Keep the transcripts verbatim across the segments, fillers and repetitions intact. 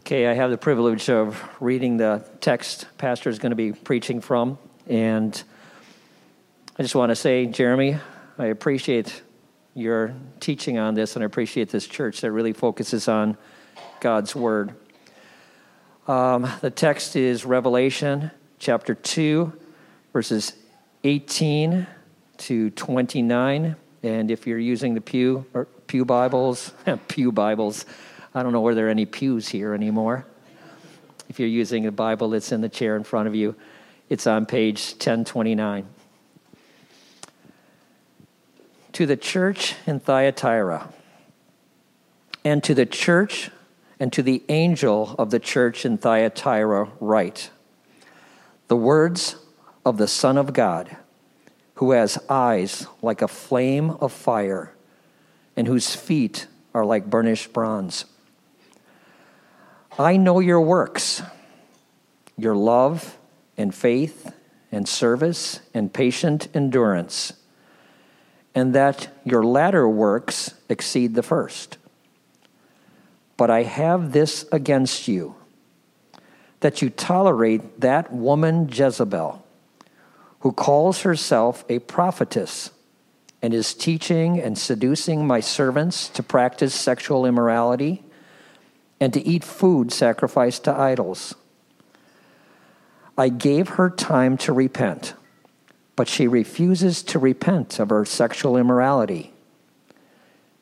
Okay, I have the privilege of reading the text Pastor is going to be preaching from, and I just want to say, Jeremy, I appreciate your teaching on this, and I appreciate this church that really focuses on God's Word. Um, the text is Revelation chapter two, verses eighteen to twenty-nine, and if you're using the Pew, or Pew Bibles, Pew Bibles, I don't know where there are any pews here anymore. If you're using a Bible that's in the chair in front of you, it's on page ten twenty-nine. To the church in Thyatira, and to the church, and to the angel of the church in Thyatira write, the words of the Son of God, who has eyes like a flame of fire, and whose feet are like burnished bronze. I know your works, your love and faith and service and patient endurance, and that your latter works exceed the first. But I have this against you, that you tolerate that woman Jezebel, who calls herself a prophetess and is teaching and seducing my servants to practice sexual immorality and to eat food sacrificed to idols. I gave her time to repent, but she refuses to repent of her sexual immorality.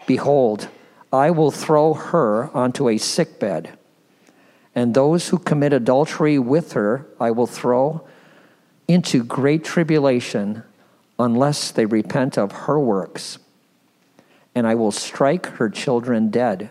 Behold, I will throw her onto a sickbed, and those who commit adultery with her I will throw into great tribulation unless they repent of her works, and I will strike her children dead.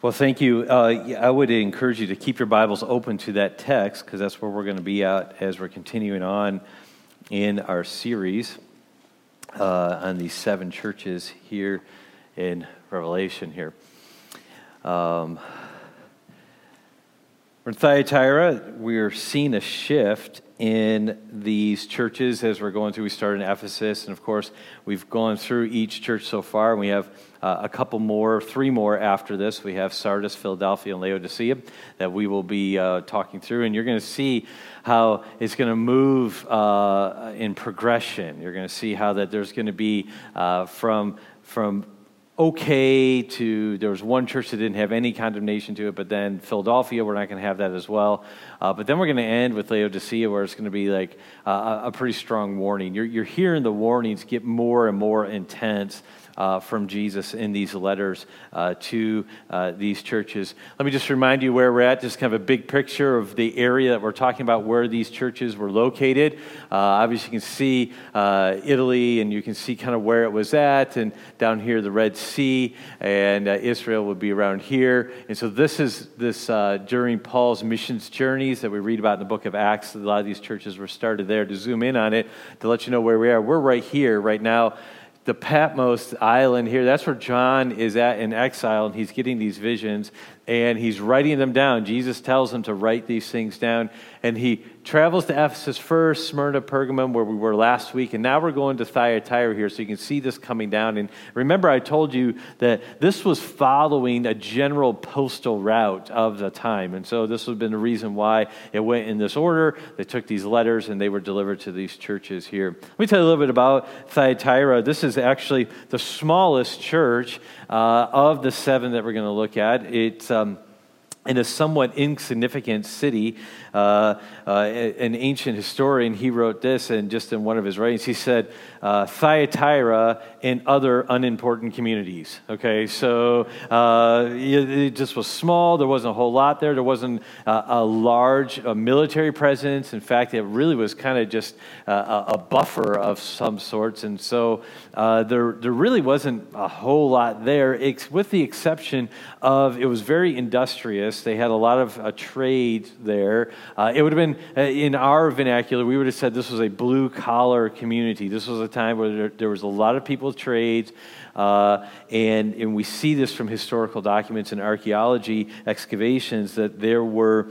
Well, thank you. Uh, I would encourage you to keep your Bibles open to that text, because that's where we're going to be at as we're continuing on in our series uh, on these seven churches here in Revelation here. Um, we're in Thyatira. We're seeing a shift in these churches as we're going through. We started in Ephesus, and of course, we've gone through each church so far, and we have uh, a couple more, three more after this. We have Sardis, Philadelphia, and Laodicea that we will be uh, talking through, and you're going to see how it's going to move uh, in progression. You're going to see how that there's going to be uh, from from okay to, there was one church that didn't have any condemnation to it, but then Philadelphia, we're not going to have that as well. Uh, but then we're going to end with Laodicea, where it's going to be like uh, a pretty strong warning. You're, you're hearing the warnings get more and more intense uh, from Jesus in these letters uh, to uh, these churches. Let me just remind you where we're at, just kind of a big picture of the area that we're talking about, where these churches were located. Uh, obviously, you can see uh, Italy, and you can see kind of where it was at, and down here, the Red Sea. Sea, and uh, Israel would be around here. And so this is this uh, during Paul's missions journeys that we read about in the book of Acts. A lot of these churches were started there. To zoom in on it, to let you know where we are, we're right here, right now. The Patmos island here, that's where John is at in exile, and he's getting these visions, and he's writing them down. Jesus tells him to write these things down, and he travels to Ephesus first, Smyrna, Pergamum, where we were last week, and now we're going to Thyatira here, so you can see this coming down. And remember, I told you that this was following a general postal route of the time, and so this has been the reason why it went in this order. They took these letters, and they were delivered to these churches here. Let me tell you a little bit about Thyatira. This is actually the smallest church uh, of the seven that we're going to look at. It's... Um, in a somewhat insignificant city. Uh, uh, an ancient historian, he wrote this, and just in one of his writings, he said, uh, Thyatira and other unimportant communities. Okay, so uh, it, it just was small. There wasn't a whole lot there. There wasn't uh, a large uh, military presence. In fact, it really was kind of just uh, a buffer of some sorts, and so uh, there, there really wasn't a whole lot there, ex- with the exception of it was very industrious. They had a lot of uh, trade there. Uh, it would have been, uh, in our vernacular, we would have said this was a blue-collar community. This was a time where there, there was a lot of people trades, uh, and, and we see this from historical documents and archaeology excavations that there were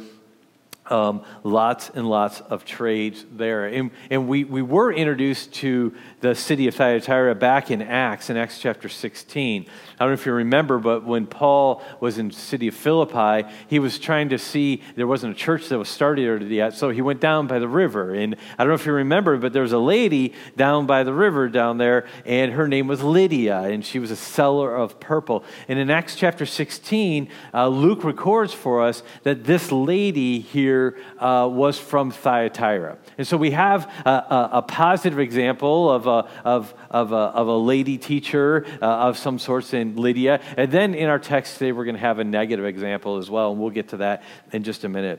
Um, lots and lots of trades there. And, and we, we were introduced to the city of Thyatira back in Acts, in Acts chapter sixteen. I don't know if you remember, but when Paul was in the city of Philippi, he was trying to see, there wasn't a church that was started yet, so he went down by the river. And I don't know if you remember, but there was a lady down by the river down there, and her name was Lydia, and she was a seller of purple. And in Acts chapter sixteen, uh, Luke records for us that this lady here Uh, was from Thyatira. And so we have a, a, a positive example of a, of, of a, of a lady teacher uh, of some sorts in Lydia. And then in our text today, we're going to have a negative example as well, and we'll get to that in just a minute.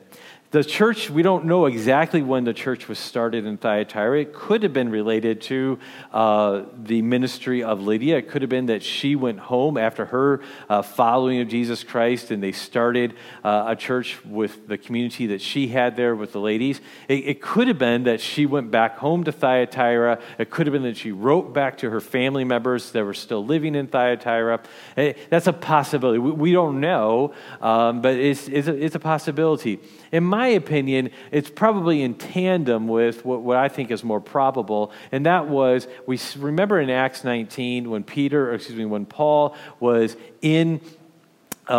The church, we don't know exactly when the church was started in Thyatira. It could have been related to uh, the ministry of Lydia. It could have been that she went home after her uh, following of Jesus Christ, and they started uh, a church with the community that she had there with the ladies. It, it could have been that she went back home to Thyatira. It could have been that she wrote back to her family members that were still living in Thyatira. It, that's a possibility. We, we don't know, um, but it's, it's, a, it's a possibility. In my opinion, it's probably in tandem with what, what I think is more probable, and that was, we remember in Acts nineteen when Peter, or excuse me, when Paul was in Uh,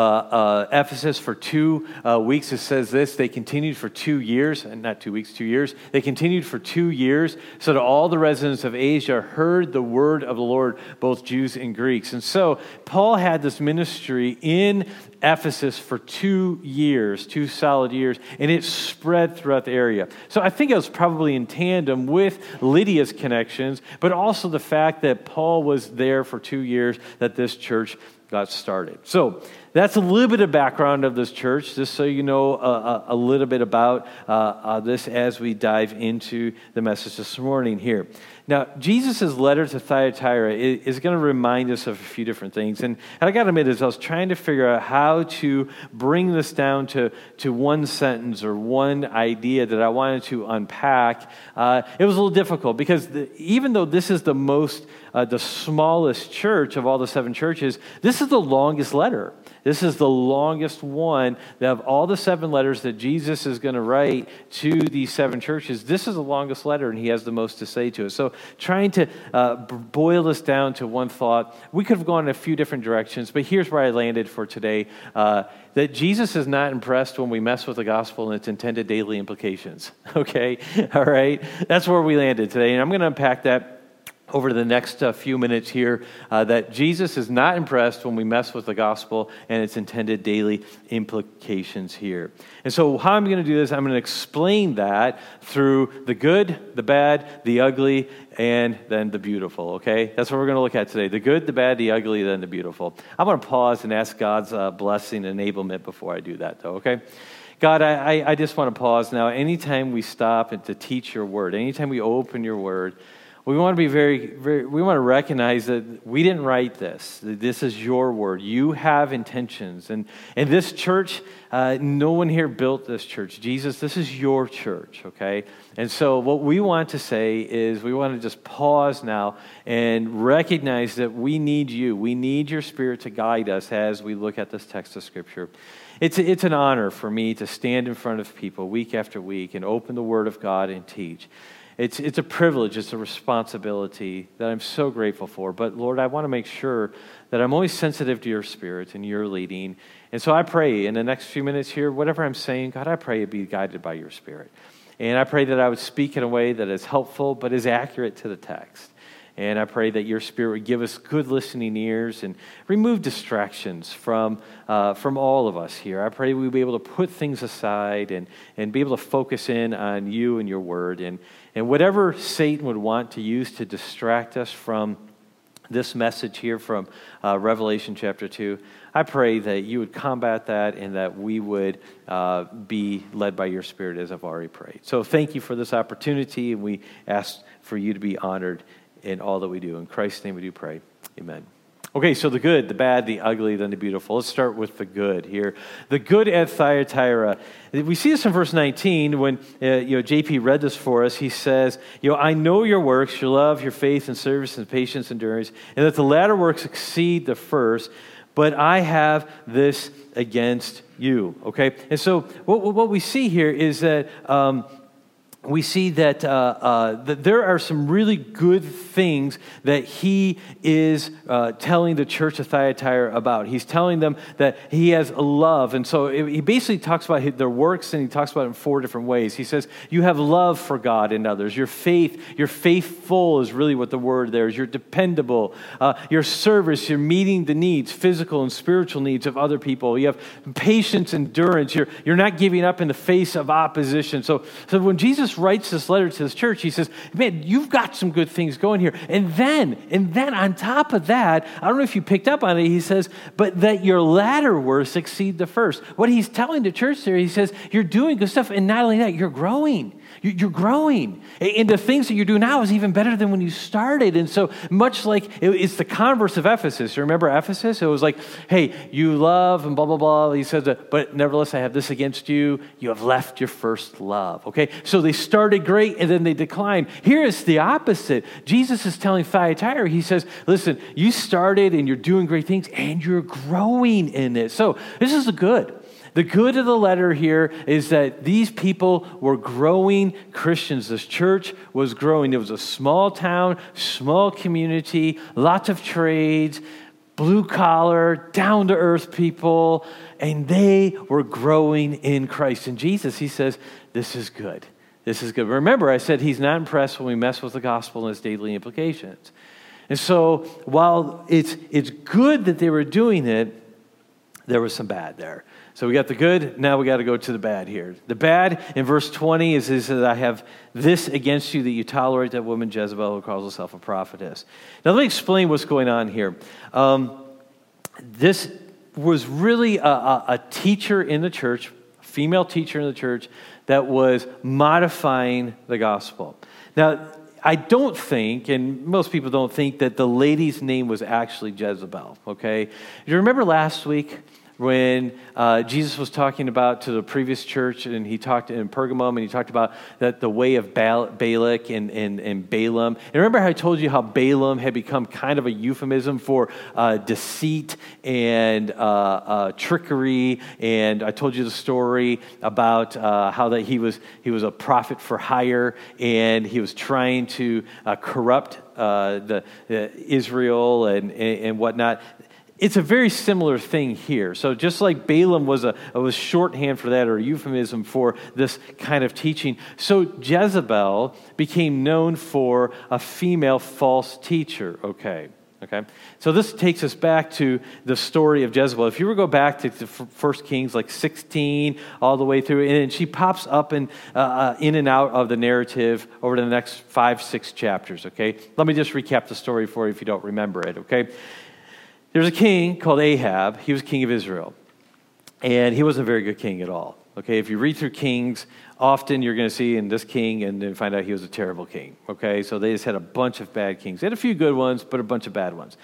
uh, Ephesus for two uh, weeks. It says this, they continued for two years, and not two weeks, two years. They continued for two years, so that all the residents of Asia heard the word of the Lord, both Jews and Greeks. And so Paul had this ministry in Ephesus for two years, two solid years, and it spread throughout the area. So I think it was probably in tandem with Lydia's connections, but also the fact that Paul was there for two years that this church got started. So that's a little bit of background of this church, just so you know uh, a little bit about uh, uh, this as we dive into the message this morning here. Now, Jesus' letter to Thyatira is going to remind us of a few different things. And I got to admit, as I was trying to figure out how to bring this down to, to one sentence or one idea that I wanted to unpack, uh, it was a little difficult because the, even though this is the most, uh, the smallest church of all the seven churches, this is the longest letter. This is the longest one of all the seven letters that Jesus is going to write to these seven churches. This is the longest letter, and he has the most to say to us. So trying to uh, boil this down to one thought, we could have gone in a few different directions, but here's where I landed for today, uh, that Jesus is not impressed when we mess with the gospel and its intended daily implications. Okay? All right? That's where we landed today, and I'm going to unpack that over the next uh, few minutes here, uh, that Jesus is not impressed when we mess with the gospel and its intended daily implications here. And so how I'm going to do this, I'm going to explain that through the good, the bad, the ugly, and then the beautiful, okay? That's what we're going to look at today. The good, the bad, the ugly, then the beautiful. I'm going to pause and ask God's uh, blessing and enablement before I do that, though, okay? God, I, I just want to pause now. Anytime we stop to teach your word, anytime we open your word, We want to be very, very, we want to recognize that we didn't write this. That this is your word. You have intentions. And, and this church, uh, no one here built this church. Jesus, this is your church, okay? And so what we want to say is we want to just pause now and recognize that we need you. We need your Spirit to guide us as we look at this text of Scripture. It's, it's an honor for me to stand in front of people week after week and open the Word of God and teach. It's it's a privilege, it's a responsibility that I'm so grateful for. But Lord, I want to make sure that I'm always sensitive to your Spirit and your leading. And so I pray in the next few minutes here, whatever I'm saying, God, I pray it be guided by your Spirit. And I pray that I would speak in a way that is helpful but is accurate to the text. And I pray that your Spirit would give us good listening ears and remove distractions from uh, from all of us here. I pray we'd be able to put things aside and, and be able to focus in on you and your word. And, and whatever Satan would want to use to distract us from this message here from uh, Revelation chapter two, I pray that you would combat that and that we would uh, be led by your Spirit as I've already prayed. So thank you for this opportunity, and we ask for you to be honored in all that we do. In Christ's name we do pray. Amen. Okay, so the good, the bad, the ugly, then the beautiful. Let's start with the good here. The good at Thyatira. We see this in verse nineteen when uh, you know J P read this for us. He says, "You know, I know your works, your love, your faith, and service, and patience, endurance, and that the latter works exceed the first. But I have this against you." Okay, and so what what we see here is that. Um, We see that, uh, uh, that there are some really good things that he is uh, telling the church of Thyatira about. He's telling them that he has a love. And so it, he basically talks about their works, and he talks about it in four different ways. He says, you have love for God and others. Your faith, you're faithful is really what the word there is. You're dependable. Uh, your service, you're meeting the needs, physical and spiritual needs of other people. You have patience, endurance. You're, you're not giving up in the face of opposition. So, so when Jesus writes this letter to this church, he says, man, you've got some good things going here. And then, and then on top of that, I don't know if you picked up on it, he says, but that your latter works exceed the first. What he's telling the church there, he says, you're doing good stuff, and not only that, you're growing. You're growing. And the things that you do now is even better than when you started. And so much like it's the converse of Ephesus. You remember Ephesus? It was like, hey, you love and blah, blah, blah. He says, but nevertheless, I have this against you. You have left your first love. Okay? So they started great and then they declined. Here is the opposite. Jesus is telling Thyatira, he says, listen, you started and you're doing great things and you're growing in it. So this is the good. The good of the letter here is that these people were growing Christians. This church was growing. It was a small town, small community, lots of trades, blue-collar, down-to-earth people, and they were growing in Christ. And Jesus, he says, this is good. This is good. Remember, I said he's not impressed when we mess with the gospel and its daily implications. And so while it's it's good that they were doing it, there was some bad there. So we got the good, now we got to go to the bad here. The bad in verse twenty is, is that I have this against you, that you tolerate that woman Jezebel who calls herself a prophetess. Now let me explain what's going on here. Um, this was really a, a, a teacher in the church, female teacher in the church, that was modifying the gospel. Now I don't think, and most people don't think, that the lady's name was actually Jezebel, okay? Do you remember last week when uh, Jesus was talking about to the previous church, and he talked in Pergamum, and he talked about that the way of Baal, Balak and, and, and Balaam. And remember how I told you how Balaam had become kind of a euphemism for uh, deceit and uh, uh, trickery, and I told you the story about uh, how that he was he was a prophet for hire, and he was trying to uh, corrupt uh, the uh, Israel and, and and whatnot. It's a very similar thing here. So just like Balaam was a was shorthand for that, or a euphemism for this kind of teaching, so Jezebel became known for a female false teacher. Okay, okay. So this takes us back to the story of Jezebel. If you were to go back to First Kings, like sixteen, all the way through, and she pops up in, uh, in and out of the narrative over the next five, six chapters. Okay. Let me just recap the story for you if you don't remember it. Okay. There's a king called Ahab. He was king of Israel. And he wasn't a very good king at all. Okay, if you read through Kings, often you're going to see in this king and then find out he was a terrible king. Okay, so they just had a bunch of bad kings. They had a few good ones, but a bunch of bad ones.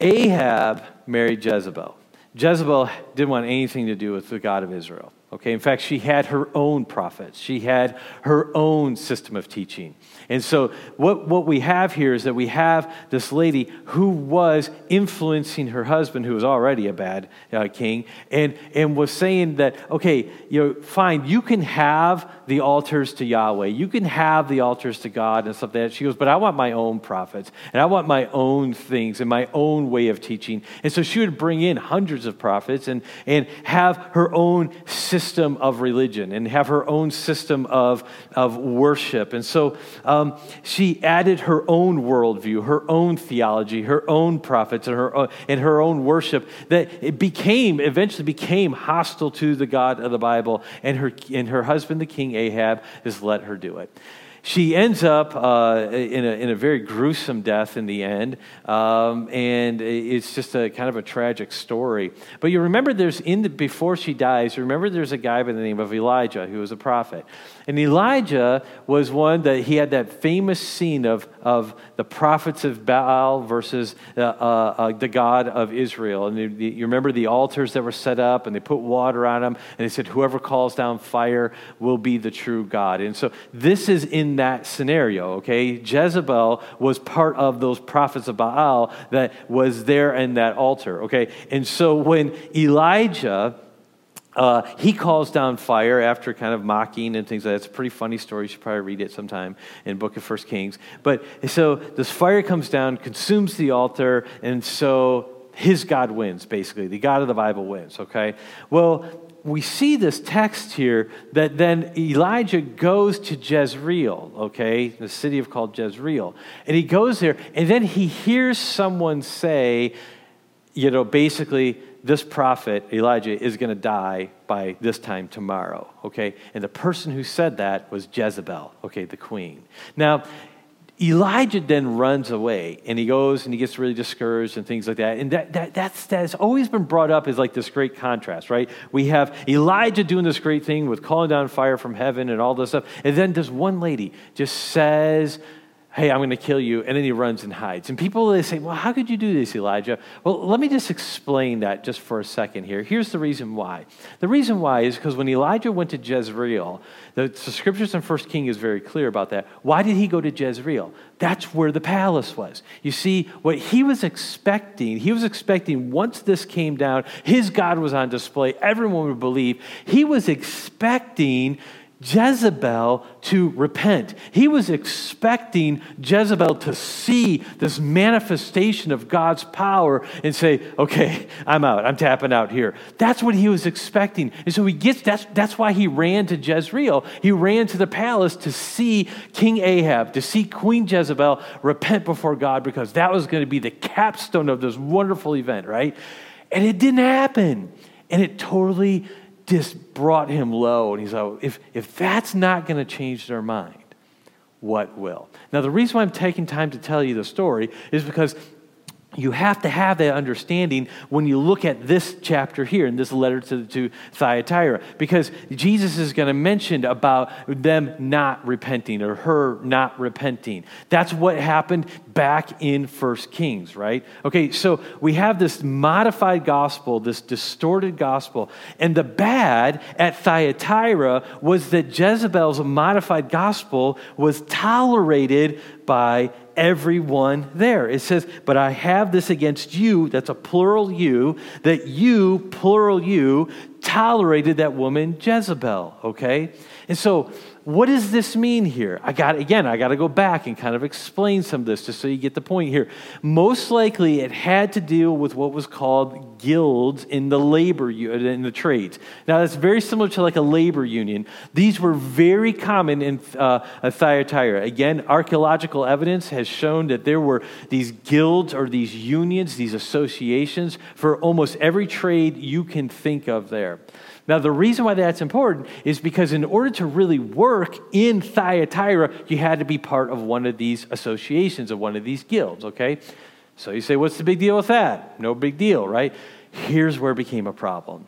Ahab married Jezebel. Jezebel didn't want anything to do with the God of Israel. Okay, in fact, she had her own prophets. She had her own system of teaching. And so what, what we have here is that we have this lady who was influencing her husband, who was already a bad uh, king, and, and was saying that, okay, you know, fine, you can have the altars to Yahweh. You can have the altars to God and stuff like that. She goes, but I want my own prophets, and I want my own things and my own way of teaching. And so she would bring in hundreds of prophets and, and have her own system. system of religion and have her own system of, of worship. And so um, she added her own worldview, her own theology, her own prophets, and her own, and her own worship that it became, eventually became hostile to the God of the Bible. And her, and her husband, the king Ahab, has let her do it. She ends up uh, in, a, in a very gruesome death in the end, um, and it's just a kind of a tragic story. But you remember there's, in the, before she dies, remember there's a guy by the name of Elijah who was a prophet. And Elijah was one that he had that famous scene of, of the prophets of Baal versus uh, uh, the God of Israel. And you, you remember the altars that were set up, and they put water on them, and they said, whoever calls down fire will be the true God. And so this is in that scenario, okay? Jezebel was part of those prophets of Baal that was there in that altar, okay? And so when Elijah, uh, he calls down fire after kind of mocking and things like that. It's a pretty funny story. You should probably read it sometime in Book of First Kings. But so this fire comes down, consumes the altar, and so his God wins, basically. The God of the Bible wins, okay? Well, we see this text here that then Elijah goes to Jezreel, okay, the city of called Jezreel. And he goes there, and then he hears someone say, you know, basically, this prophet, Elijah, is going to die by this time tomorrow, okay? And the person who said that was Jezebel, okay, the queen. Now, Elijah then runs away, and he goes and he gets really discouraged and things like that. And that, that that's that's always been brought up as like this great contrast, right? We have Elijah doing this great thing with calling down fire from heaven and all this stuff. And then this one lady just says, hey, I'm going to kill you. And then he runs and hides. And people, they say, well, how could you do this, Elijah? Well, let me just explain that just for a second here. Here's the reason why. The reason why is because when Elijah went to Jezreel, the scriptures in First Kings is very clear about that. Why did he go to Jezreel? That's where the palace was. You see, what he was expecting, he was expecting once this came down, his God was on display, everyone would believe. He was expecting Jezebel to repent. He was expecting Jezebel to see this manifestation of God's power and say, okay, I'm out. I'm tapping out here. That's what he was expecting. And so he gets, that's, that's why he ran to Jezreel. He ran to the palace to see King Ahab, to see Queen Jezebel repent before God, because that was going to be the capstone of this wonderful event, right? And it didn't happen. And it totally just brought him low, and he's like, if, if that's not going to change their mind, what will? Now, the reason why I'm taking time to tell you the story is because you have to have that understanding when you look at this chapter here in this letter to, to Thyatira, because Jesus is going to mention about them not repenting or her not repenting. That's what happened back in First Kings, right? Okay, so we have this modified gospel, this distorted gospel, and the bad at Thyatira was that Jezebel's modified gospel was tolerated by everyone there. It says, but I have this against you, that's a plural you, that you, plural you, tolerated that woman Jezebel, okay? And so what does this mean here? I got, again, I got to go back and kind of explain some of this just so you get the point here. Most likely it had to deal with what was called guilds in the labor, in the trades. Now that's very similar to like a labor union. These were very common in uh, Thyatira. Again, archaeological evidence has shown that there were these guilds or these unions, these associations for almost every trade you can think of there. Now, the reason why that's important is because in order to really work in Thyatira, you had to be part of one of these associations, of one of these guilds, okay? So you say, what's the big deal with that? No big deal, right? Here's where it became a problem.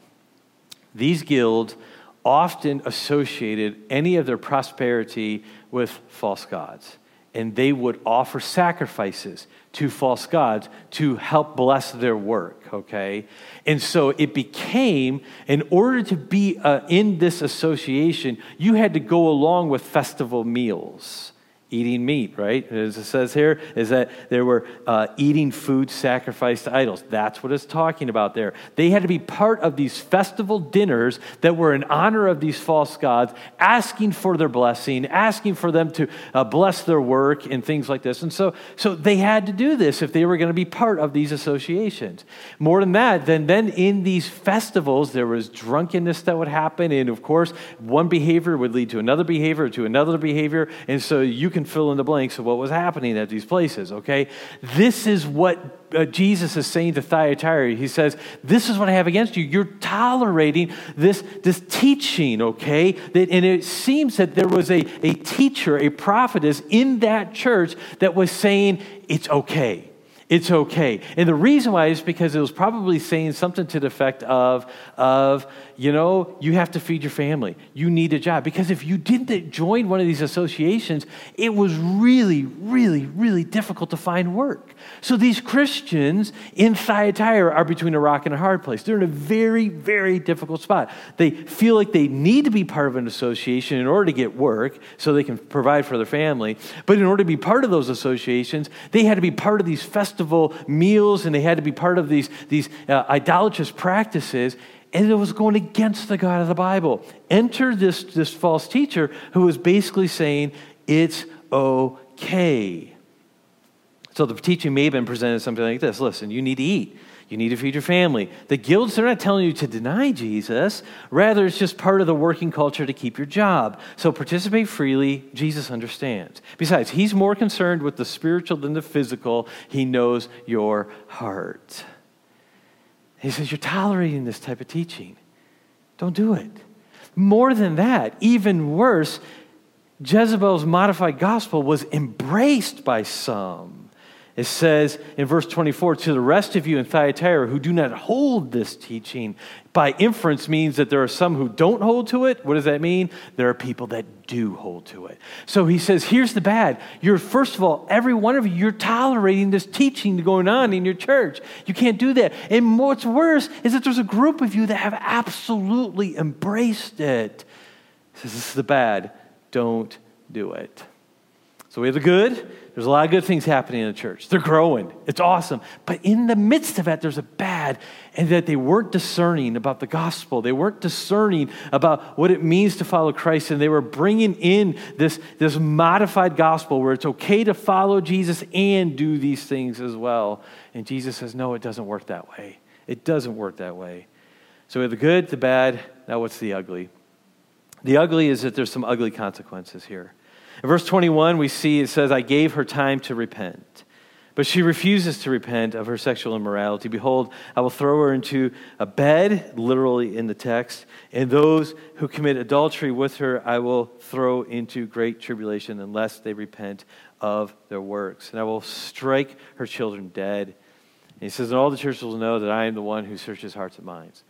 These guilds often associated any of their prosperity with false gods, and they would offer sacrifices to false gods to help bless their work, okay? And so it became, in order to be uh, in this association, you had to go along with festival meals, eating meat, right? As it says here, is that they were uh, eating food sacrificed to idols. That's what it's talking about there. They had to be part of these festival dinners that were in honor of these false gods, asking for their blessing, asking for them to uh, bless their work and things like this. And so, so they had to do this if they were going to be part of these associations. More than that, then, then in these festivals, there was drunkenness that would happen. And of course, one behavior would lead to another behavior, to another behavior. And so you can fill in the blanks of what was happening at these places, okay? This is what uh, Jesus is saying to Thyatira. He says, this is what I have against you. You're tolerating this, this teaching, okay? That, and it seems that there was a, a teacher, a prophetess in that church that was saying, it's okay. It's okay. And the reason why is because it was probably saying something to the effect of, of, you know, you have to feed your family. You need a job. Because if you didn't join one of these associations, it was really, really, really difficult to find work. So these Christians in Thyatira are between a rock and a hard place. They're in a very, very difficult spot. They feel like they need to be part of an association in order to get work so they can provide for their family. But in order to be part of those associations, they had to be part of these festivals, meals, and they had to be part of these, these uh, idolatrous practices, and it was going against the God of the Bible. Enter this, this false teacher who was basically saying, it's okay. So the teaching may have been presented something like this. Listen, you need to eat. You need to feed your family. The guilds, they're not telling you to deny Jesus. Rather, it's just part of the working culture to keep your job. So participate freely. Jesus understands. Besides, he's more concerned with the spiritual than the physical. He knows your heart. He says, you're tolerating this type of teaching. Don't do it. More than that, even worse, Jezebel's modified gospel was embraced by some. It says in verse twenty-four, to the rest of you in Thyatira who do not hold this teaching, by inference means that there are some who don't hold to it. What does that mean? There are people that do hold to it. So he says, here's the bad. You're, first of all, every one of you, you're tolerating this teaching going on in your church. You can't do that. And what's worse is that there's a group of you that have absolutely embraced it. He says, this is the bad. Don't do it. So we have the good. There's a lot of good things happening in the church. They're growing. It's awesome. But in the midst of that, there's a bad, and that they weren't discerning about the gospel. They weren't discerning about what it means to follow Christ, and they were bringing in this, this modified gospel where it's okay to follow Jesus and do these things as well. And Jesus says, no, it doesn't work that way. It doesn't work that way. So we have the good, the bad. Now what's the ugly? The ugly is that there's some ugly consequences here. In verse twenty-one, we see it says, I gave her time to repent, but she refuses to repent of her sexual immorality. Behold, I will throw her into a bed, literally in the text, and those who commit adultery with her I will throw into great tribulation unless they repent of their works. And I will strike her children dead. And he says, and all the churches will know that I am the one who searches hearts and minds.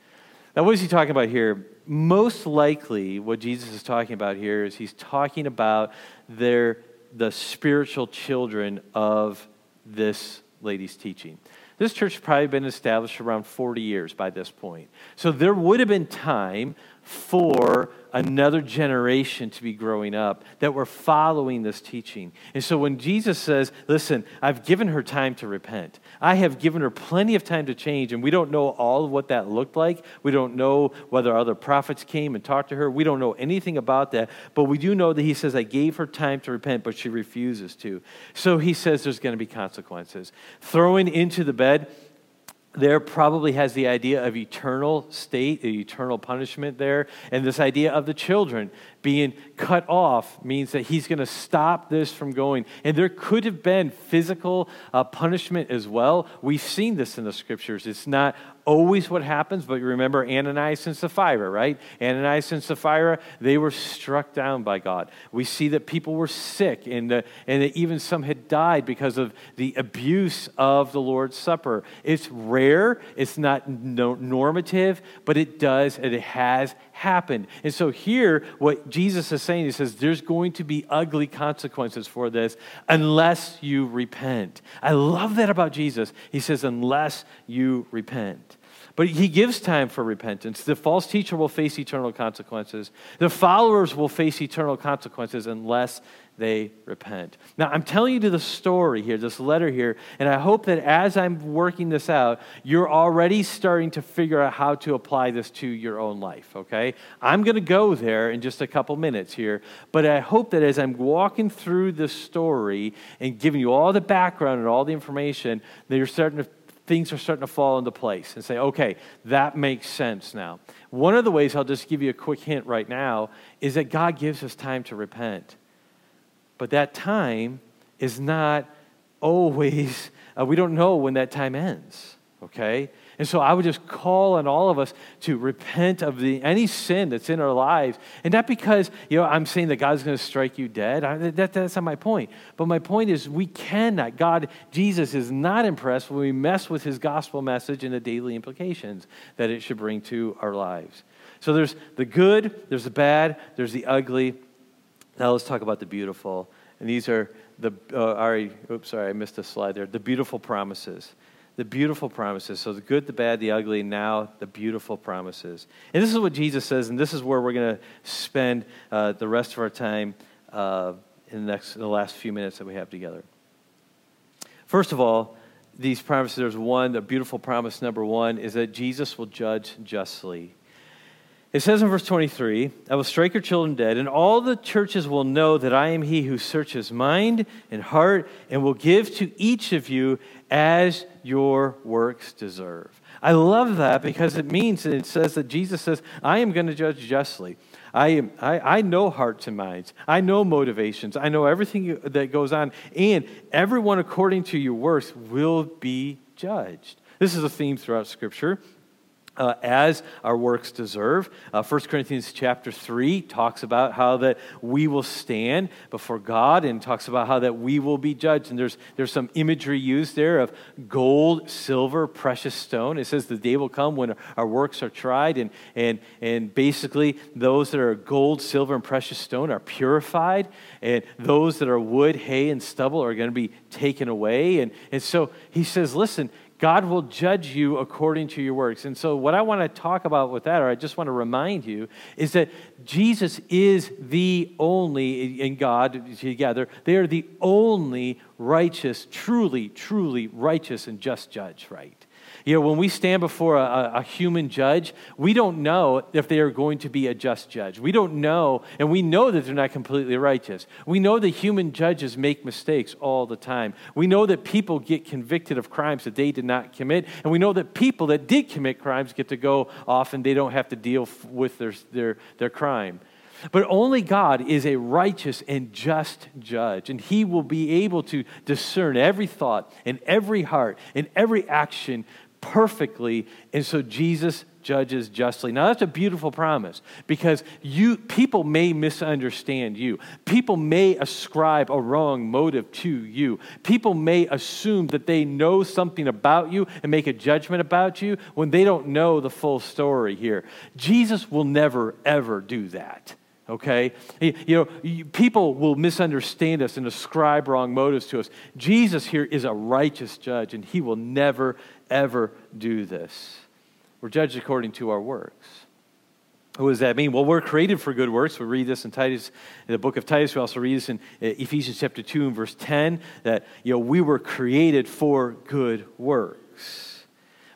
Now, what is he talking about here? Most likely what Jesus is talking about here is he's talking about their, the spiritual children of this lady's teaching. This church has probably been established around forty years by this point. So there would have been time for another generation to be growing up that were following this teaching. And so when Jesus says, listen, I've given her time to repent. I have given her plenty of time to change, and we don't know all of what that looked like. We don't know whether other prophets came and talked to her. We don't know anything about that, but we do know that he says, I gave her time to repent, but she refuses to. So he says there's going to be consequences. Throwing into the bed there probably has the idea of eternal state, eternal punishment there. And this idea of the children being cut off means that he's going to stop this from going. And there could have been physical uh, punishment as well. We've seen this in the scriptures. It's not always what happens, but you remember Ananias and Sapphira, right? Ananias and Sapphira, they were struck down by God. We see that people were sick, and, the, and that even some had died because of the abuse of the Lord's Supper. It's rare, it's not no, normative, but it does, and it has happened. And so here, what Jesus is saying, he says, there's going to be ugly consequences for this unless you repent. I love that about Jesus. He says, unless you repent. But he gives time for repentance. The false teacher will face eternal consequences. The followers will face eternal consequences unless they repent. Now, I'm telling you the story here, this letter here, and I hope that as I'm working this out, you're already starting to figure out how to apply this to your own life, okay? I'm going to go there in just a couple minutes here, but I hope that as I'm walking through this story and giving you all the background and all the information, that you're starting to things are starting to fall into place and say, okay, that makes sense now. One of the ways, I'll just give you a quick hint right now, is that God gives us time to repent. But that time is not always, uh, we don't know when that time ends, okay? And so I would just call on all of us to repent of the any sin that's in our lives. And not because, you know, I'm saying that God's going to strike you dead. I, that, that's not my point. But my point is we cannot. God, Jesus is not impressed when we mess with his gospel message and the daily implications that it should bring to our lives. So there's the good, there's the bad, there's the ugly. Now let's talk about the beautiful. And these are the, uh, already, oops, sorry, I missed a slide there. The beautiful promises. The beautiful promises. So the good, the bad, the ugly, and now the beautiful promises. And this is what Jesus says, and this is where we're going to spend uh, the rest of our time uh, in the next, in the last few minutes that we have together. First of all, these promises, there's one, the beautiful promise number one is that Jesus will judge justly. It says in verse twenty-three, I will strike your children dead, and all the churches will know that I am he who searches mind and heart and will give to each of you as your works deserve. I love that because it means, and it says that Jesus says, I am going to judge justly. I am. I, I know hearts and minds. I know motivations. I know everything you, that goes on. And everyone according to your works will be judged. This is a theme throughout Scripture. Uh, as our works deserve. Uh, First Corinthians chapter three talks about how that we will stand before God and talks about how that we will be judged. And there's there's some imagery used there of gold, silver, precious stone. It says the day will come when our works are tried, and and and basically those that are gold, silver, and precious stone are purified, and those that are wood, hay, and stubble are going to be taken away. And, and so he says, listen, God will judge you according to your works. And so what I want to talk about with that, or I just want to remind you, is that Jesus is the only, in God together, they are the only righteous, truly, truly righteous and just judge, right? You know, when we stand before a, a human judge, we don't know if they are going to be a just judge. We don't know, and we know that they're not completely righteous. We know that human judges make mistakes all the time. We know that people get convicted of crimes that they did not commit, and we know that people that did commit crimes get to go off and they don't have to deal with their their, their crime. But only God is a righteous and just judge, and he will be able to discern every thought and every heart and every action perfectly, and so Jesus judges justly. Now, that's a beautiful promise because you people may misunderstand you. People may ascribe a wrong motive to you. People may assume that they know something about you and make a judgment about you when they don't know the full story here. Jesus will never, ever do that. Okay? You know, people will misunderstand us and ascribe wrong motives to us. Jesus here is a righteous judge, and he will never, ever do this. We're judged according to our works. What does that mean? Well, we're created for good works. We read this in Titus, in the book of Titus. We also read this in Ephesians chapter two and verse ten, that, you know, we were created for good works.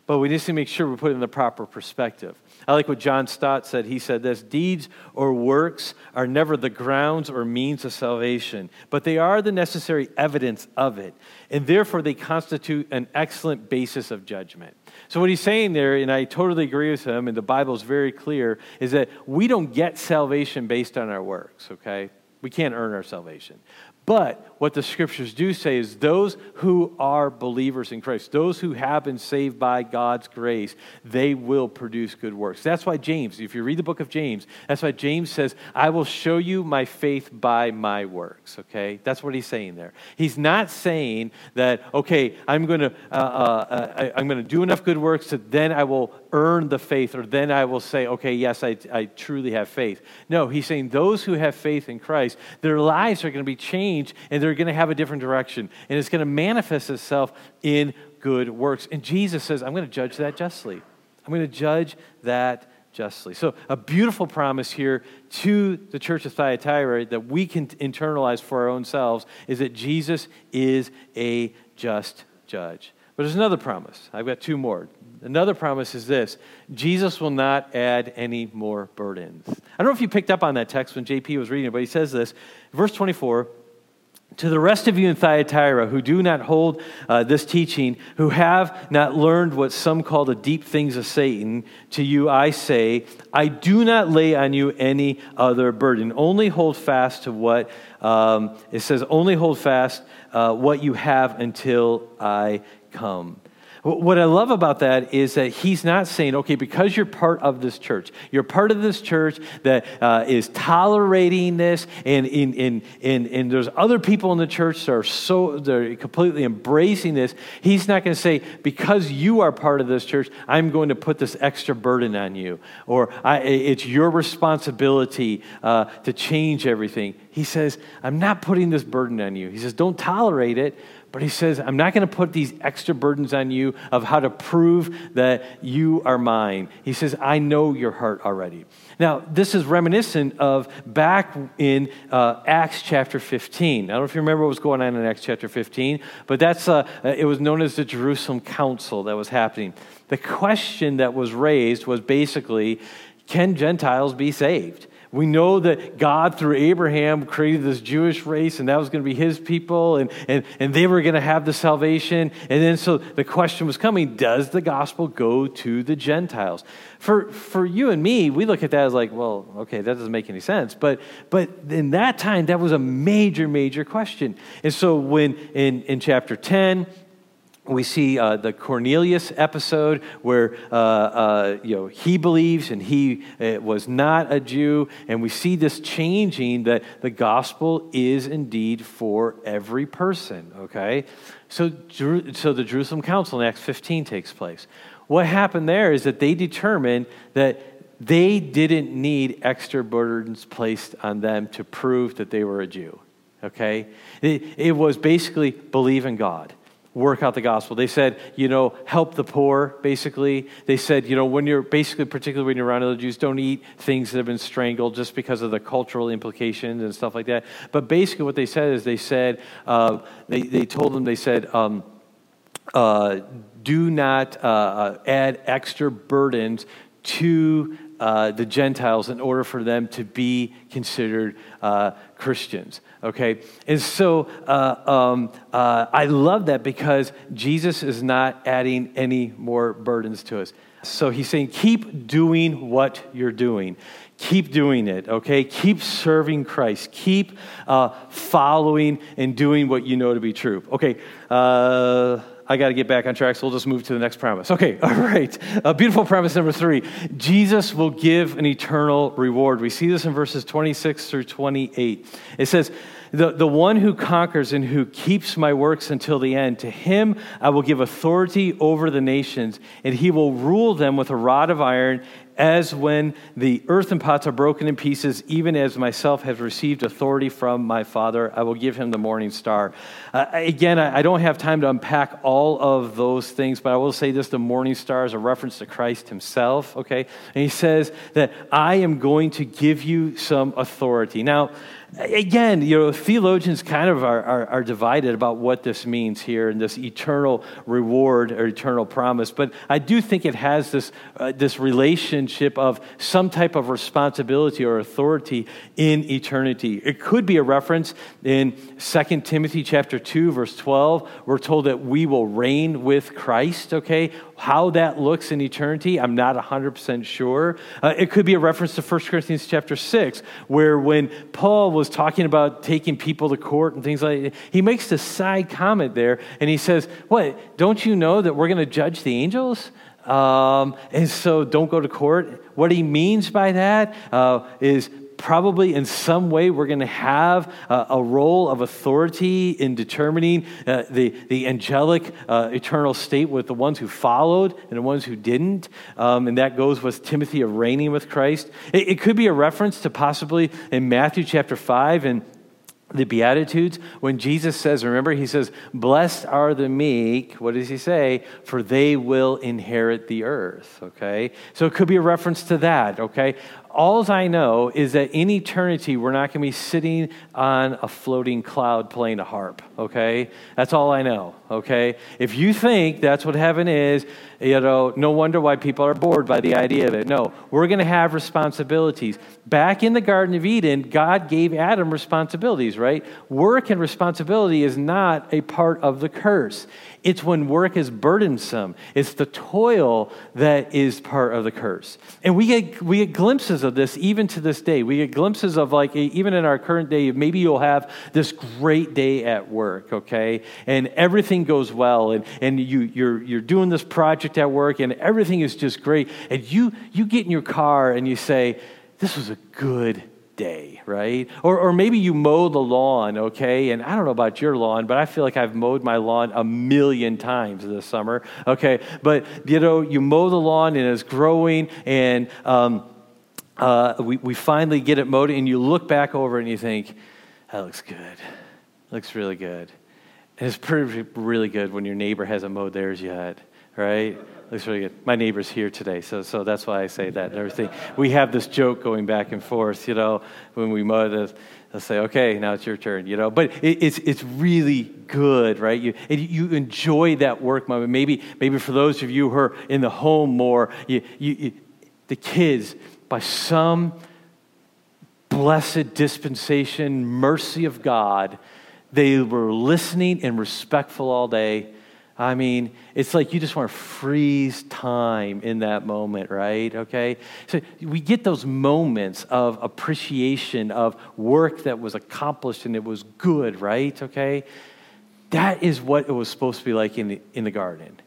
But we just need to make sure we put it in the proper perspective. I like what John Stott said. He said this, deeds or works are never the grounds or means of salvation, but they are the necessary evidence of it, and therefore they constitute an excellent basis of judgment. So what he's saying there, and I totally agree with him, and the Bible is very clear, is that we don't get salvation based on our works, okay? We can't earn our salvation. But what the scriptures do say is those who are believers in Christ, those who have been saved by God's grace, they will produce good works. That's why James, if you read the book of James, that's why James says, I will show you my faith by my works, okay? That's what he's saying there. He's not saying that, okay, I'm going to uh, uh, I, I'm going to do enough good works that then I will earn the faith, or then I will say, okay, yes, I, I truly have faith. No, he's saying those who have faith in Christ, their lives are going to be changed, and they're going to have a different direction, and it's going to manifest itself in good works. And Jesus says, I'm going to judge that justly. I'm going to judge that justly. So a beautiful promise here to the church of Thyatira that we can internalize for our own selves is that Jesus is a just judge. But there's another promise. I've got two more. Another promise is this: Jesus will not add any more burdens. I don't know if you picked up on that text when J P was reading it, but he says this, verse twenty-four, to the rest of you in Thyatira who do not hold uh, this teaching, who have not learned what some call the deep things of Satan, to you I say, I do not lay on you any other burden. Only hold fast to what, um, it says, only hold fast uh, what you have until I come. What I love about that is that he's not saying, okay, because you're part of this church, you're part of this church that uh, is tolerating this, and, and, and, and, and there's other people in the church that are so, they're completely embracing this. He's not going to say, because you are part of this church, I'm going to put this extra burden on you, or I, it's your responsibility uh, to change everything. He says, I'm not putting this burden on you. He says, don't tolerate it. But he says, I'm not going to put these extra burdens on you of how to prove that you are mine. He says, I know your heart already. Now, this is reminiscent of back in uh, Acts chapter fifteen. I don't know if you remember what was going on in Acts chapter fifteen, but that's uh, it was known as the Jerusalem Council that was happening. The question that was raised was basically, can Gentiles be saved? We know that God, through Abraham, created this Jewish race, and that was going to be his people, and, and, and they were going to have the salvation. And then so the question was coming, does the gospel go to the Gentiles? For for you and me, we look at that as like, well, okay, that doesn't make any sense. But but in that time, that was a major, major question. And so when in, in chapter ten, we see uh, the Cornelius episode where uh, uh, you know he believes and he uh, was not a Jew, and we see this changing that the gospel is indeed for every person. Okay, so so the Jerusalem Council in Acts fifteen takes place. What happened there is that they determined that they didn't need extra burdens placed on them to prove that they were a Jew. Okay, it, it was basically believe in God. Work out the gospel. They said, you know, help the poor, basically. They said, you know, when you're basically, particularly when you're around other Jews, don't eat things that have been strangled just because of the cultural implications and stuff like that. But basically what they said is they said, uh, they, they told them, they said, um, uh, do not uh, add extra burdens to uh, the Gentiles in order for them to be considered uh, Christians. Okay, and so uh, um, uh, I love that because Jesus is not adding any more burdens to us. So he's saying, keep doing what you're doing. Keep doing it, okay? Keep serving Christ. Keep uh, following and doing what you know to be true. Okay, uh, I got to get back on track, so we'll just move to the next promise. Okay, all right. Uh, beautiful promise number three. Jesus will give an eternal reward. We see this in verses twenty-six through twenty-eight. It says, The, the one who conquers and who keeps my works until the end, to him I will give authority over the nations, and he will rule them with a rod of iron, as when the earthen pots are broken in pieces, even as myself have received authority from my Father. I will give him the morning star. Uh, again, I, I don't have time to unpack all of those things, but I will say this, the morning star is a reference to Christ himself, okay? And he says that I am going to give you some authority. Now, again, you know, theologians kind of are, are, are divided about what this means here and this eternal reward or eternal promise, but I do think it has this uh, this relationship of some type of responsibility or authority in eternity. It could be a reference in Second Timothy chapter two, verse twelve. We're told that we will reign with Christ, okay? How that looks in eternity, I'm not one hundred percent sure. Uh, it could be a reference to First Corinthians chapter six, where when Paul was was talking about taking people to court and things like that. He makes this side comment there, and he says, what, don't you know that we're going to judge the angels? Um, and so don't go to court. What he means by that uh, is probably in some way we're going to have uh, a role of authority in determining uh, the, the angelic uh, eternal state with the ones who followed and the ones who didn't. Um, and that goes with Timothy of reigning with Christ. It, it could be a reference to possibly in Matthew chapter five and the Beatitudes, when Jesus says, remember, he says, blessed are the meek. What does he say? For they will inherit the earth, okay? So it could be a reference to that, okay? All I know is that in eternity, we're not going to be sitting on a floating cloud playing a harp, okay? That's all I know, okay? If you think that's what heaven is, you know, no wonder why people are bored by the idea of it. No, we're going to have responsibilities. Back in the Garden of Eden, God gave Adam responsibilities, right? Work and responsibility is not a part of the curse. It's when work is burdensome. It's the toil that is part of the curse. And we get we get glimpses of this even to this day. We get glimpses of, like, even in our current day, maybe you'll have this great day at work, okay? And everything goes well, and, and you, you're you're doing this project at work, and everything is just great. And you you get in your car and you say, this was a good day, right? Or or maybe you mow the lawn, okay? And I don't know about your lawn, but I feel like I've mowed my lawn a million times this summer, okay? But, you know, you mow the lawn and it's growing, and um, uh, we, we finally get it mowed, and you look back over and you think, that looks good. Looks really good. And it's pretty really good when your neighbor hasn't mowed theirs yet, right? Looks really good. My neighbor's here today, so so that's why I say that and everything. We have this joke going back and forth, you know, when we mow this, they'll say, okay, now it's your turn, you know. But it, it's it's really good, right? You you enjoy that work moment. Maybe maybe for those of you who are in the home more, you, you, you the kids, by some blessed dispensation, mercy of God, they were listening and respectful all day. I mean, it's like you just want to freeze time in that moment, right? Okay? So we get those moments of appreciation of work that was accomplished and it was good, right? Okay? That is what it was supposed to be like in the, in the garden.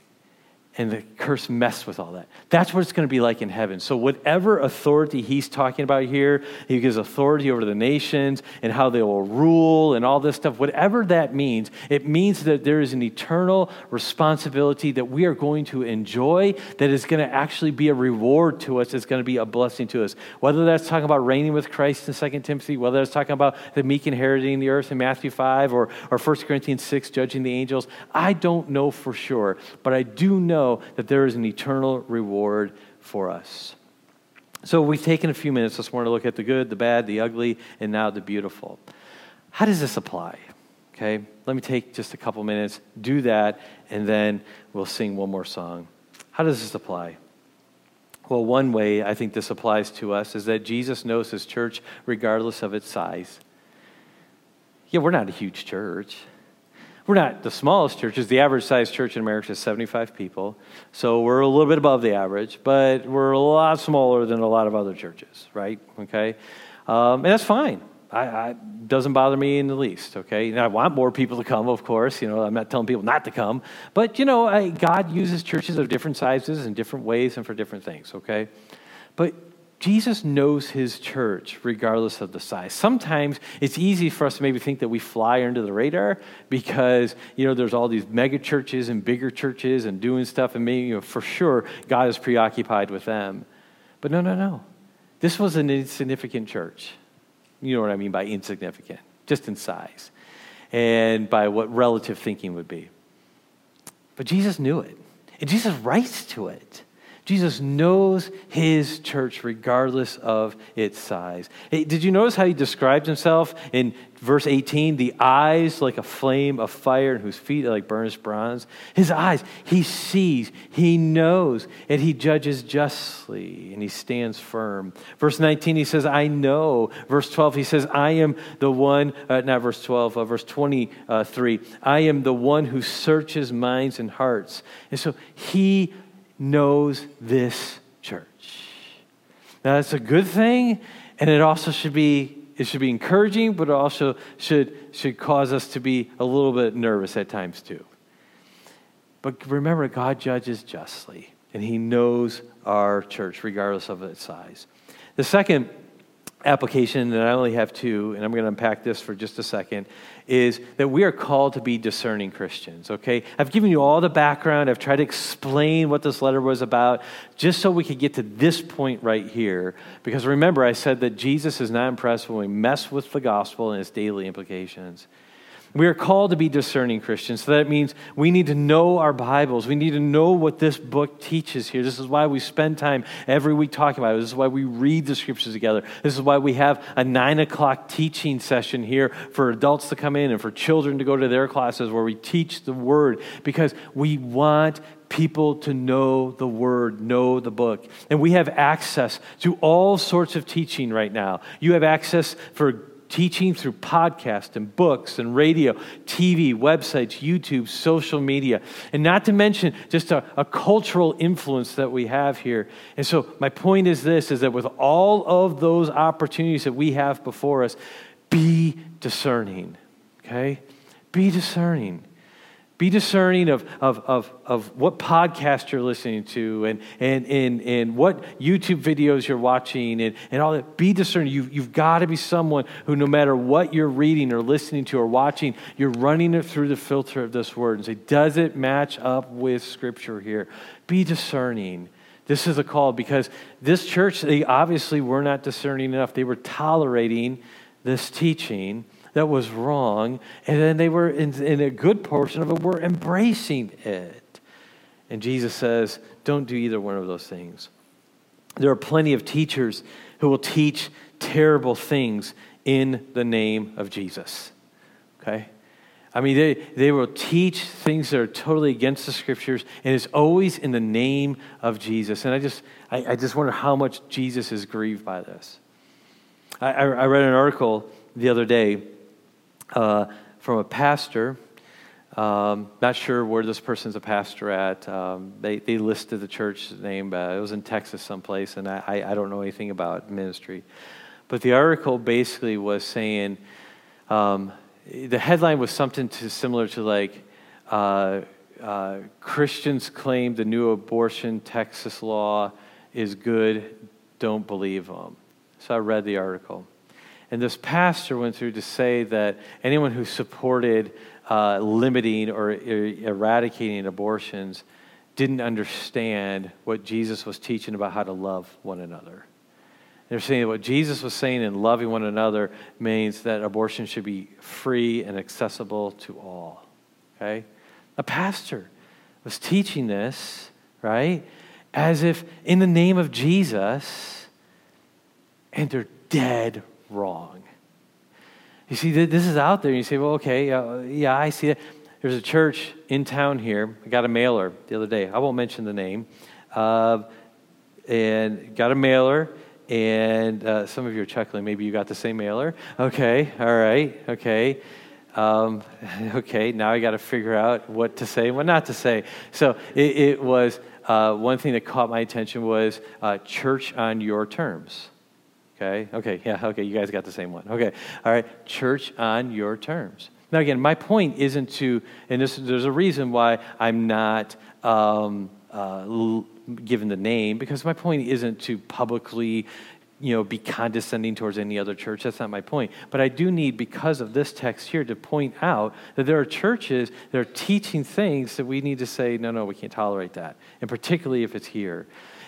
And the curse messed with all that. That's what it's going to be like in heaven. So whatever authority he's talking about here, he gives authority over the nations and how they will rule and all this stuff, whatever that means, it means that there is an eternal responsibility that we are going to enjoy that is going to actually be a reward to us. It's going to be a blessing to us. Whether that's talking about reigning with Christ in Second Timothy, whether that's talking about the meek inheriting the earth in Matthew five or, or First Corinthians six, judging the angels, I don't know for sure, but I do know that there is an eternal reward for us. So we've taken a few minutes this morning to look at the good, the bad, the ugly, and now the beautiful. How does this apply? Okay, let me take just a couple minutes, do that, and then we'll sing one more song. How does this apply? Well, one way I think this applies to us is that Jesus knows his church regardless of its size. Yeah, we're not a huge church. We're not the smallest churches. The average size church in America is seventy-five people. So we're a little bit above the average, but we're a lot smaller than a lot of other churches, right? Okay. Um, and that's fine. I, I doesn't bother me in the least, okay? And I want more people to come, of course. You know, I'm not telling people not to come. But, you know, I, God uses churches of different sizes and different ways and for different things, okay? But Jesus knows his church regardless of the size. Sometimes it's easy for us to maybe think that we fly under the radar because, you know, there's all these mega churches and bigger churches and doing stuff, and maybe, you know, for sure God is preoccupied with them. But no, no, no. This was an insignificant church. You know what I mean by insignificant, just in size, and by what relative thinking would be. But Jesus knew it, and Jesus writes to it. Jesus knows his church regardless of its size. Hey, did you notice how he describes himself in verse eighteen? The eyes like a flame of fire and whose feet are like burnished bronze. His eyes, he sees, he knows, and he judges justly, and he stands firm. Verse nineteen, he says, I know. Verse twelve, he says, I am the one, uh, not verse twelve, uh, verse twenty-three, I am the one who searches minds and hearts. And so he knows this church. Now, that's a good thing, and it also should be It should be encouraging, but it also should, should cause us to be a little bit nervous at times too. But remember, God judges justly, and he knows our church, regardless of its size. The second application, and I only have two, and I'm going to unpack this for just a second, is that we are called to be discerning Christians, okay? I've given you all the background. I've tried to explain what this letter was about just so we could get to this point right here. Because remember, I said that Jesus is not impressed when we mess with the gospel and its daily implications. We are called to be discerning Christians. So that means we need to know our Bibles. We need to know what this book teaches here. This is why we spend time every week talking about it. This is why we read the scriptures together. This is why we have a nine o'clock teaching session here for adults to come in and for children to go to their classes where we teach the word, because we want people to know the word, know the book. And we have access to all sorts of teaching right now. You have access for teaching through podcasts and books and radio, T V, websites, YouTube, social media, and not to mention just a, a cultural influence that we have here. And so my point is this, is that with all of those opportunities that we have before us, be discerning, okay? Be discerning. Be discerning of, of, of, of what podcast you're listening to and, and, and, and what YouTube videos you're watching and, and all that. Be discerning. You've, you've got to be someone who, no matter what you're reading or listening to or watching, you're running it through the filter of this word and say, does it match up with Scripture here? Be discerning. This is a call, because this church, they obviously were not discerning enough. They were tolerating this teaching that was wrong, and then they were, in, in a good portion of it, were embracing it. And Jesus says, don't do either one of those things. There are plenty of teachers who will teach terrible things in the name of Jesus, okay? I mean, they, they will teach things that are totally against the scriptures, and it's always in the name of Jesus. And I just, I, I just wonder how much Jesus is grieved by this. I, I, I read an article the other day Uh, from a pastor, um, not sure where this person's a pastor at. Um, they, they listed the church name. Uh, it was in Texas someplace, and I, I, I don't know anything about ministry. But the article basically was saying, um, the headline was something to, similar to like, uh, uh, Christians claim the new abortion Texas law is good, don't believe them. So I read the article. And this pastor went through to say that anyone who supported uh, limiting or er- eradicating abortions didn't understand what Jesus was teaching about how to love one another. They're saying what Jesus was saying in loving one another means that abortion should be free and accessible to all, okay? A pastor was teaching this, right, as if in the name of Jesus, and they're dead wrong. You see, this is out there. You say, well, okay, uh, yeah, I see it. There's a church in town here. I got a mailer the other day. I won't mention the name. Uh, and got a mailer, and uh, some of you are chuckling. Maybe you got the same mailer. Okay, all right, okay. Um, okay, now I got to figure out what to say and what not to say. So it, it was, uh, one thing that caught my attention was uh, church on your terms. Okay, okay, yeah, okay, you guys got the same one. Okay, all right, church on your terms. Now, again, my point isn't to, and this, there's a reason why I'm not um, uh, l- given the name, because my point isn't to publicly, you know, be condescending towards any other church. That's not my point. But I do need, because of this text here, to point out that there are churches that are teaching things that we need to say, no, no, we can't tolerate that, and particularly if it's here.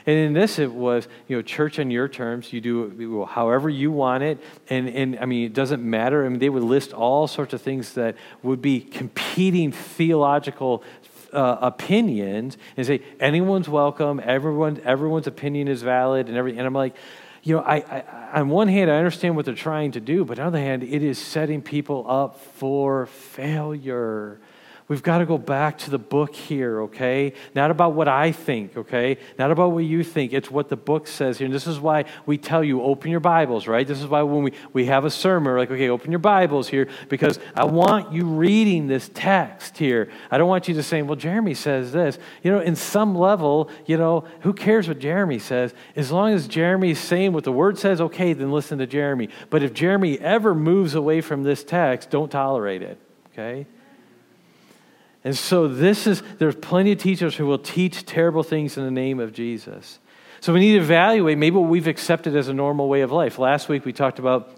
And in this, it was, you know, church on your terms. You do however you want it. And, and I mean, it doesn't matter. I mean, they would list all sorts of things that would be competing theological uh, opinions and say, anyone's welcome, everyone, everyone's opinion is valid. And every, and I'm like, you know, I, I on one hand, I understand what they're trying to do, but on the other hand, it is setting people up for failure. We've got to go back to the book here, okay? Not about what I think, okay? Not about what you think. It's what the book says here. And this is why we tell you, open your Bibles, right? This is why when we, we have a sermon, we're like, okay, open your Bibles here, because I want you reading this text here. I don't want you just saying, well, Jeremy says this. You know, in some level, you know, who cares what Jeremy says? As long as Jeremy's saying what the Word says, okay, then listen to Jeremy. But if Jeremy ever moves away from this text, don't tolerate it, okay? And so this is, there's plenty of teachers who will teach terrible things in the name of Jesus. So we need to evaluate maybe what we've accepted as a normal way of life. Last week we talked about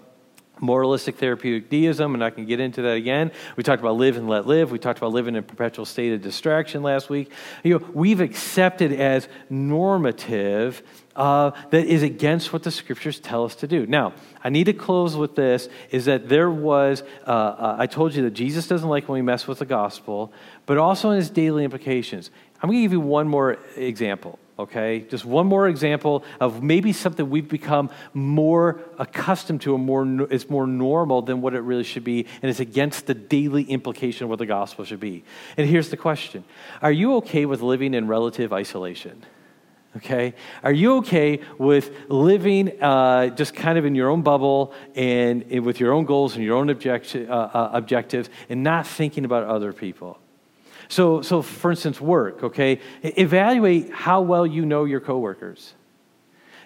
moralistic therapeutic deism, and I can get into that again. We talked about live and let live. We talked about living in a perpetual state of distraction last week. You know, we've accepted as normative uh, that is against what the scriptures tell us to do. Now, I need to close with this, is that there was, uh, uh, I told you that Jesus doesn't like when we mess with the gospel, but also in its daily implications. I'm going to give you one more example. Okay, just one more example of maybe something we've become more accustomed to, and more it's more normal than what it really should be, and it's against the daily implication of what the gospel should be. And here's the question: are you okay with living in relative isolation? Okay, are you okay with living uh, just kind of in your own bubble and, and with your own goals and your own object, uh, uh, objectives, and not thinking about other people? So, so for instance, work, okay? Evaluate how well you know your coworkers.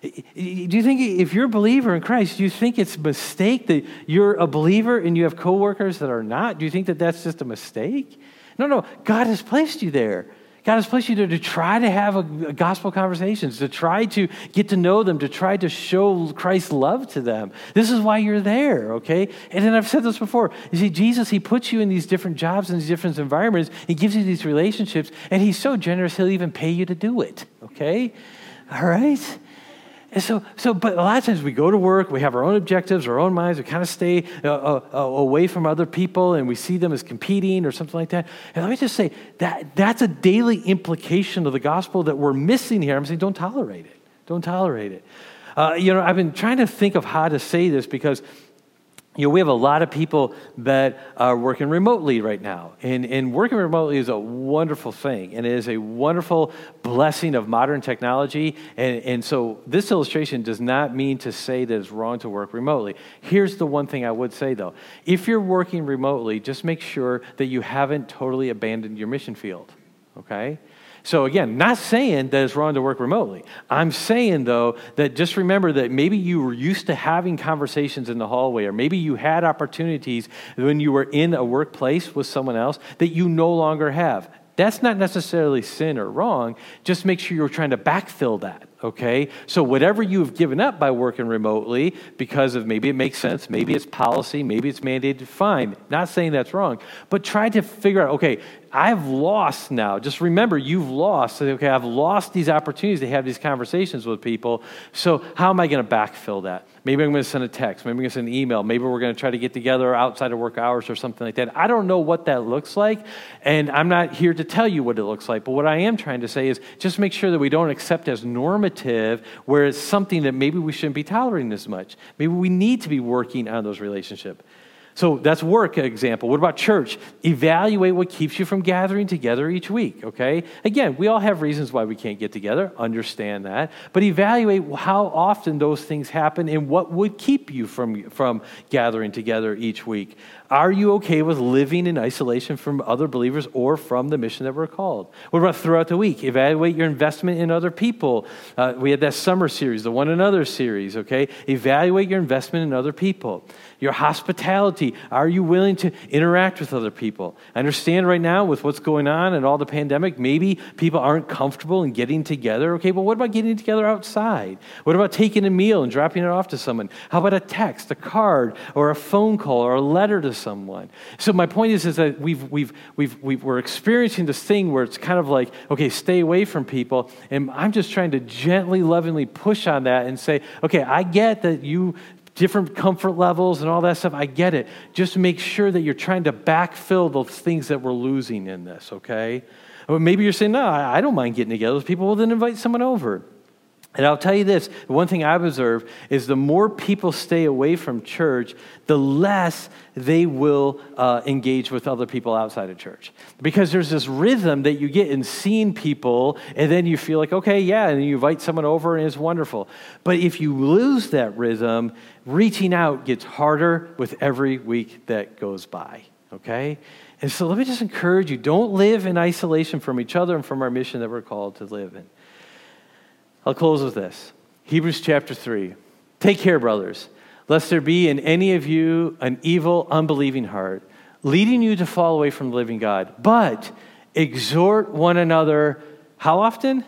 Do you think, if you're a believer in Christ, do you think it's a mistake that you're a believer and you have coworkers that are not? Do you think that that's just a mistake? No, no, God has placed you there. God has placed you there to try to have a, a gospel conversations, to try to get to know them, to try to show Christ's love to them. This is why you're there, okay? And then I've said this before. You see, Jesus, he puts you in these different jobs and these different environments. He gives you these relationships, and he's so generous, he'll even pay you to do it, okay? All right? And so, so, but a lot of times we go to work, we have our own objectives, our own minds, we kind of stay uh, uh, away from other people, and we see them as competing or something like that. And let me just say, that that's a daily implication of the gospel that we're missing here. I'm saying don't tolerate it. Don't tolerate it. Uh, you know, I've been trying to think of how to say this, because you know, we have a lot of people that are working remotely right now. And, and working remotely is a wonderful thing. And it is a wonderful blessing of modern technology. And, and so this illustration does not mean to say that it's wrong to work remotely. Here's the one thing I would say, though. If you're working remotely, just make sure that you haven't totally abandoned your mission field, okay? So again, not saying that it's wrong to work remotely. I'm saying, though, that just remember that maybe you were used to having conversations in the hallway, or maybe you had opportunities when you were in a workplace with someone else that you no longer have. That's not necessarily sin or wrong. Just make sure you're trying to backfill that, okay? So whatever you've given up by working remotely, because of maybe it makes sense, maybe it's policy, maybe it's mandated, fine. Not saying that's wrong, but try to figure out, okay, I've lost now. Just remember, you've lost. Okay, I've lost these opportunities to have these conversations with people. So how am I going to backfill that? Maybe I'm going to send a text. Maybe I'm going to send an email. Maybe we're going to try to get together outside of work hours or something like that. I don't know what that looks like, and I'm not here to tell you what it looks like. But what I am trying to say is just make sure that we don't accept as normative where it's something that maybe we shouldn't be tolerating as much. Maybe we need to be working on those relationships. So that's work example. What about church? Evaluate what keeps you from gathering together each week, okay? Again, we all have reasons why we can't get together. Understand that. But evaluate how often those things happen and what would keep you from, from gathering together each week. Are you okay with living in isolation from other believers or from the mission that we're called? What about throughout the week? Evaluate your investment in other people. Uh, we had that summer series, the One Another series, okay? Evaluate your investment in other people. Your hospitality. Are you willing to interact with other people? I understand right now with what's going on and all the pandemic, maybe people aren't comfortable in getting together. Okay, but what about getting together outside? What about taking a meal and dropping it off to someone? How about a text, a card, or a phone call, or a letter to someone? So my point is, is that we've, we've, we've, we've, we're experiencing this thing where it's kind of like, okay, stay away from people. And I'm just trying to gently, lovingly push on that and say, okay, I get that you different comfort levels and all that stuff. I get it. Just make sure that you're trying to backfill those things that we're losing in this, okay? Or maybe you're saying, no, I don't mind getting together with people. Well, then invite someone over. And I'll tell you this, one thing I've observed is the more people stay away from church, the less they will uh, engage with other people outside of church. Because there's this rhythm that you get in seeing people, and then you feel like, okay, yeah, and you invite someone over, and it's wonderful. But if you lose that rhythm, reaching out gets harder with every week that goes by, okay? And so let me just encourage you, don't live in isolation from each other and from our mission that we're called to live in. I'll close with this. Hebrews chapter three. Take care, brothers, lest there be in any of you an evil, unbelieving heart, leading you to fall away from the living God. But exhort one another, how often?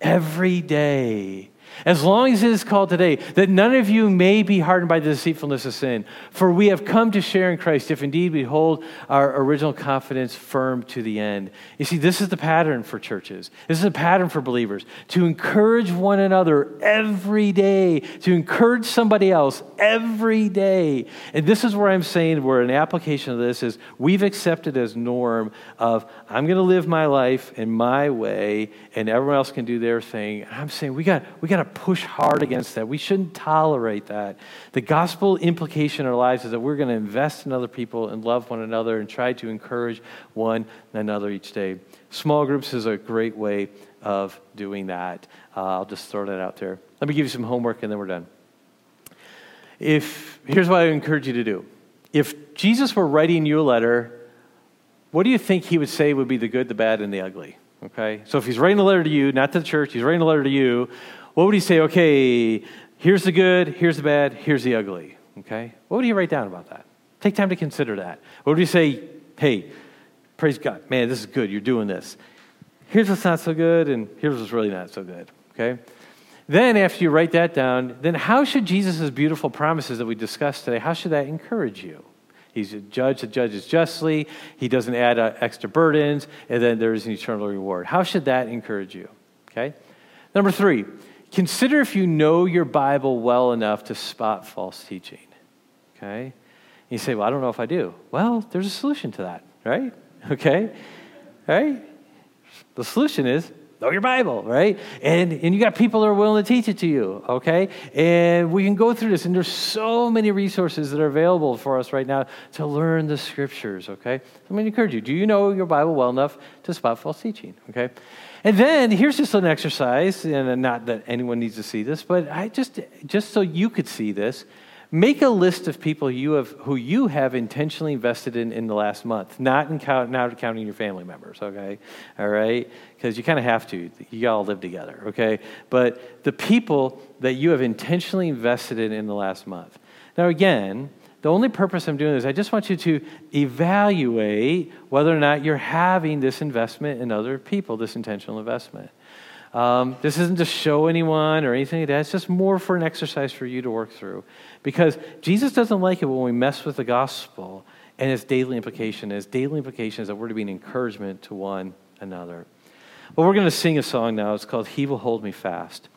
Every day. As long as it is called today, that none of you may be hardened by the deceitfulness of sin. For we have come to share in Christ, if indeed we hold our original confidence firm to the end. You see, this is the pattern for churches. This is the pattern for believers. To encourage one another every day. To encourage somebody else every day. And this is where I'm saying where an application of this is we've accepted as norm of I'm going to live my life in my way and everyone else can do their thing. And I'm saying we got we got to push hard against that. We shouldn't tolerate that. The gospel implication in our lives is that we're going to invest in other people and love one another and try to encourage one another each day. Small groups is a great way of doing that. Uh, I'll just throw that out there. Let me give you some homework and then we're done. If here's what I encourage you to do. If Jesus were writing you a letter, what do you think he would say would be the good, the bad, and the ugly? Okay? So if he's writing a letter to you, not to the church, he's writing a letter to you, what would he say? Okay, here's the good, here's the bad, here's the ugly, okay? What would he write down about that? Take time to consider that. What would he say? Hey, praise God, man, this is good, you're doing this. Here's what's not so good, and here's what's really not so good, okay? Then after you write that down, then how should Jesus' beautiful promises that we discussed today, how should that encourage you? He's a judge that judges justly. He doesn't add uh, extra burdens, and then there's an eternal reward. How should that encourage you, okay? Number three. Consider if you know your Bible well enough to spot false teaching, okay? And you say, well, I don't know if I do. Well, there's a solution to that, right? Okay? Right? The solution is know your Bible, right? And and you got people that are willing to teach it to you, okay? And we can go through this, and there's so many resources that are available for us right now to learn the Scriptures, okay? I'm going to encourage you. Do you know your Bible well enough to spot false teaching, okay? And then here's just an exercise, and not that anyone needs to see this, but I just just so you could see this, make a list of people you have who you have intentionally invested in in the last month, not in count, not counting your family members. Okay, all right, because you kind of have to. You all live together, okay? But the people that you have intentionally invested in in the last month. Now again. The only purpose I'm doing is I just want you to evaluate whether or not you're having this investment in other people, this intentional investment. Um, this isn't to show anyone or anything like that. It's just more for an exercise for you to work through. Because Jesus doesn't like it when we mess with the gospel and its daily implication. Its daily implication is that we're to be an encouragement to one another. Well, we're going to sing a song now. It's called He Will Hold Me Fast.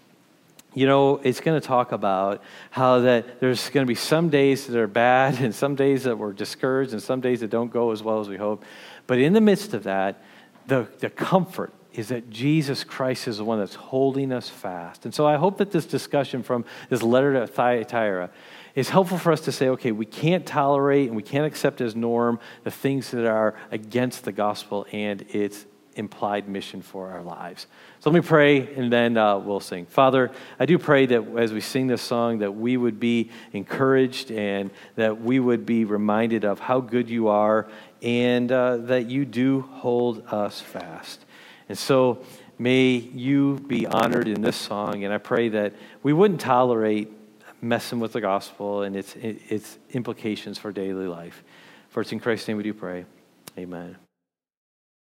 You know, it's going to talk about how that there's going to be some days that are bad and some days that we're discouraged and some days that don't go as well as we hope. But in the midst of that, the, the comfort is that Jesus Christ is the one that's holding us fast. And so I hope that this discussion from this letter to Thyatira is helpful for us to say, okay, we can't tolerate and we can't accept as norm the things that are against the gospel and its implied mission for our lives. So let me pray, and then uh, we'll sing. Father, I do pray that as we sing this song, that we would be encouraged and that we would be reminded of how good you are and uh, that you do hold us fast. And so may you be honored in this song, and I pray that we wouldn't tolerate messing with the gospel and its its implications for daily life. For it's in Christ's name we do pray. Amen.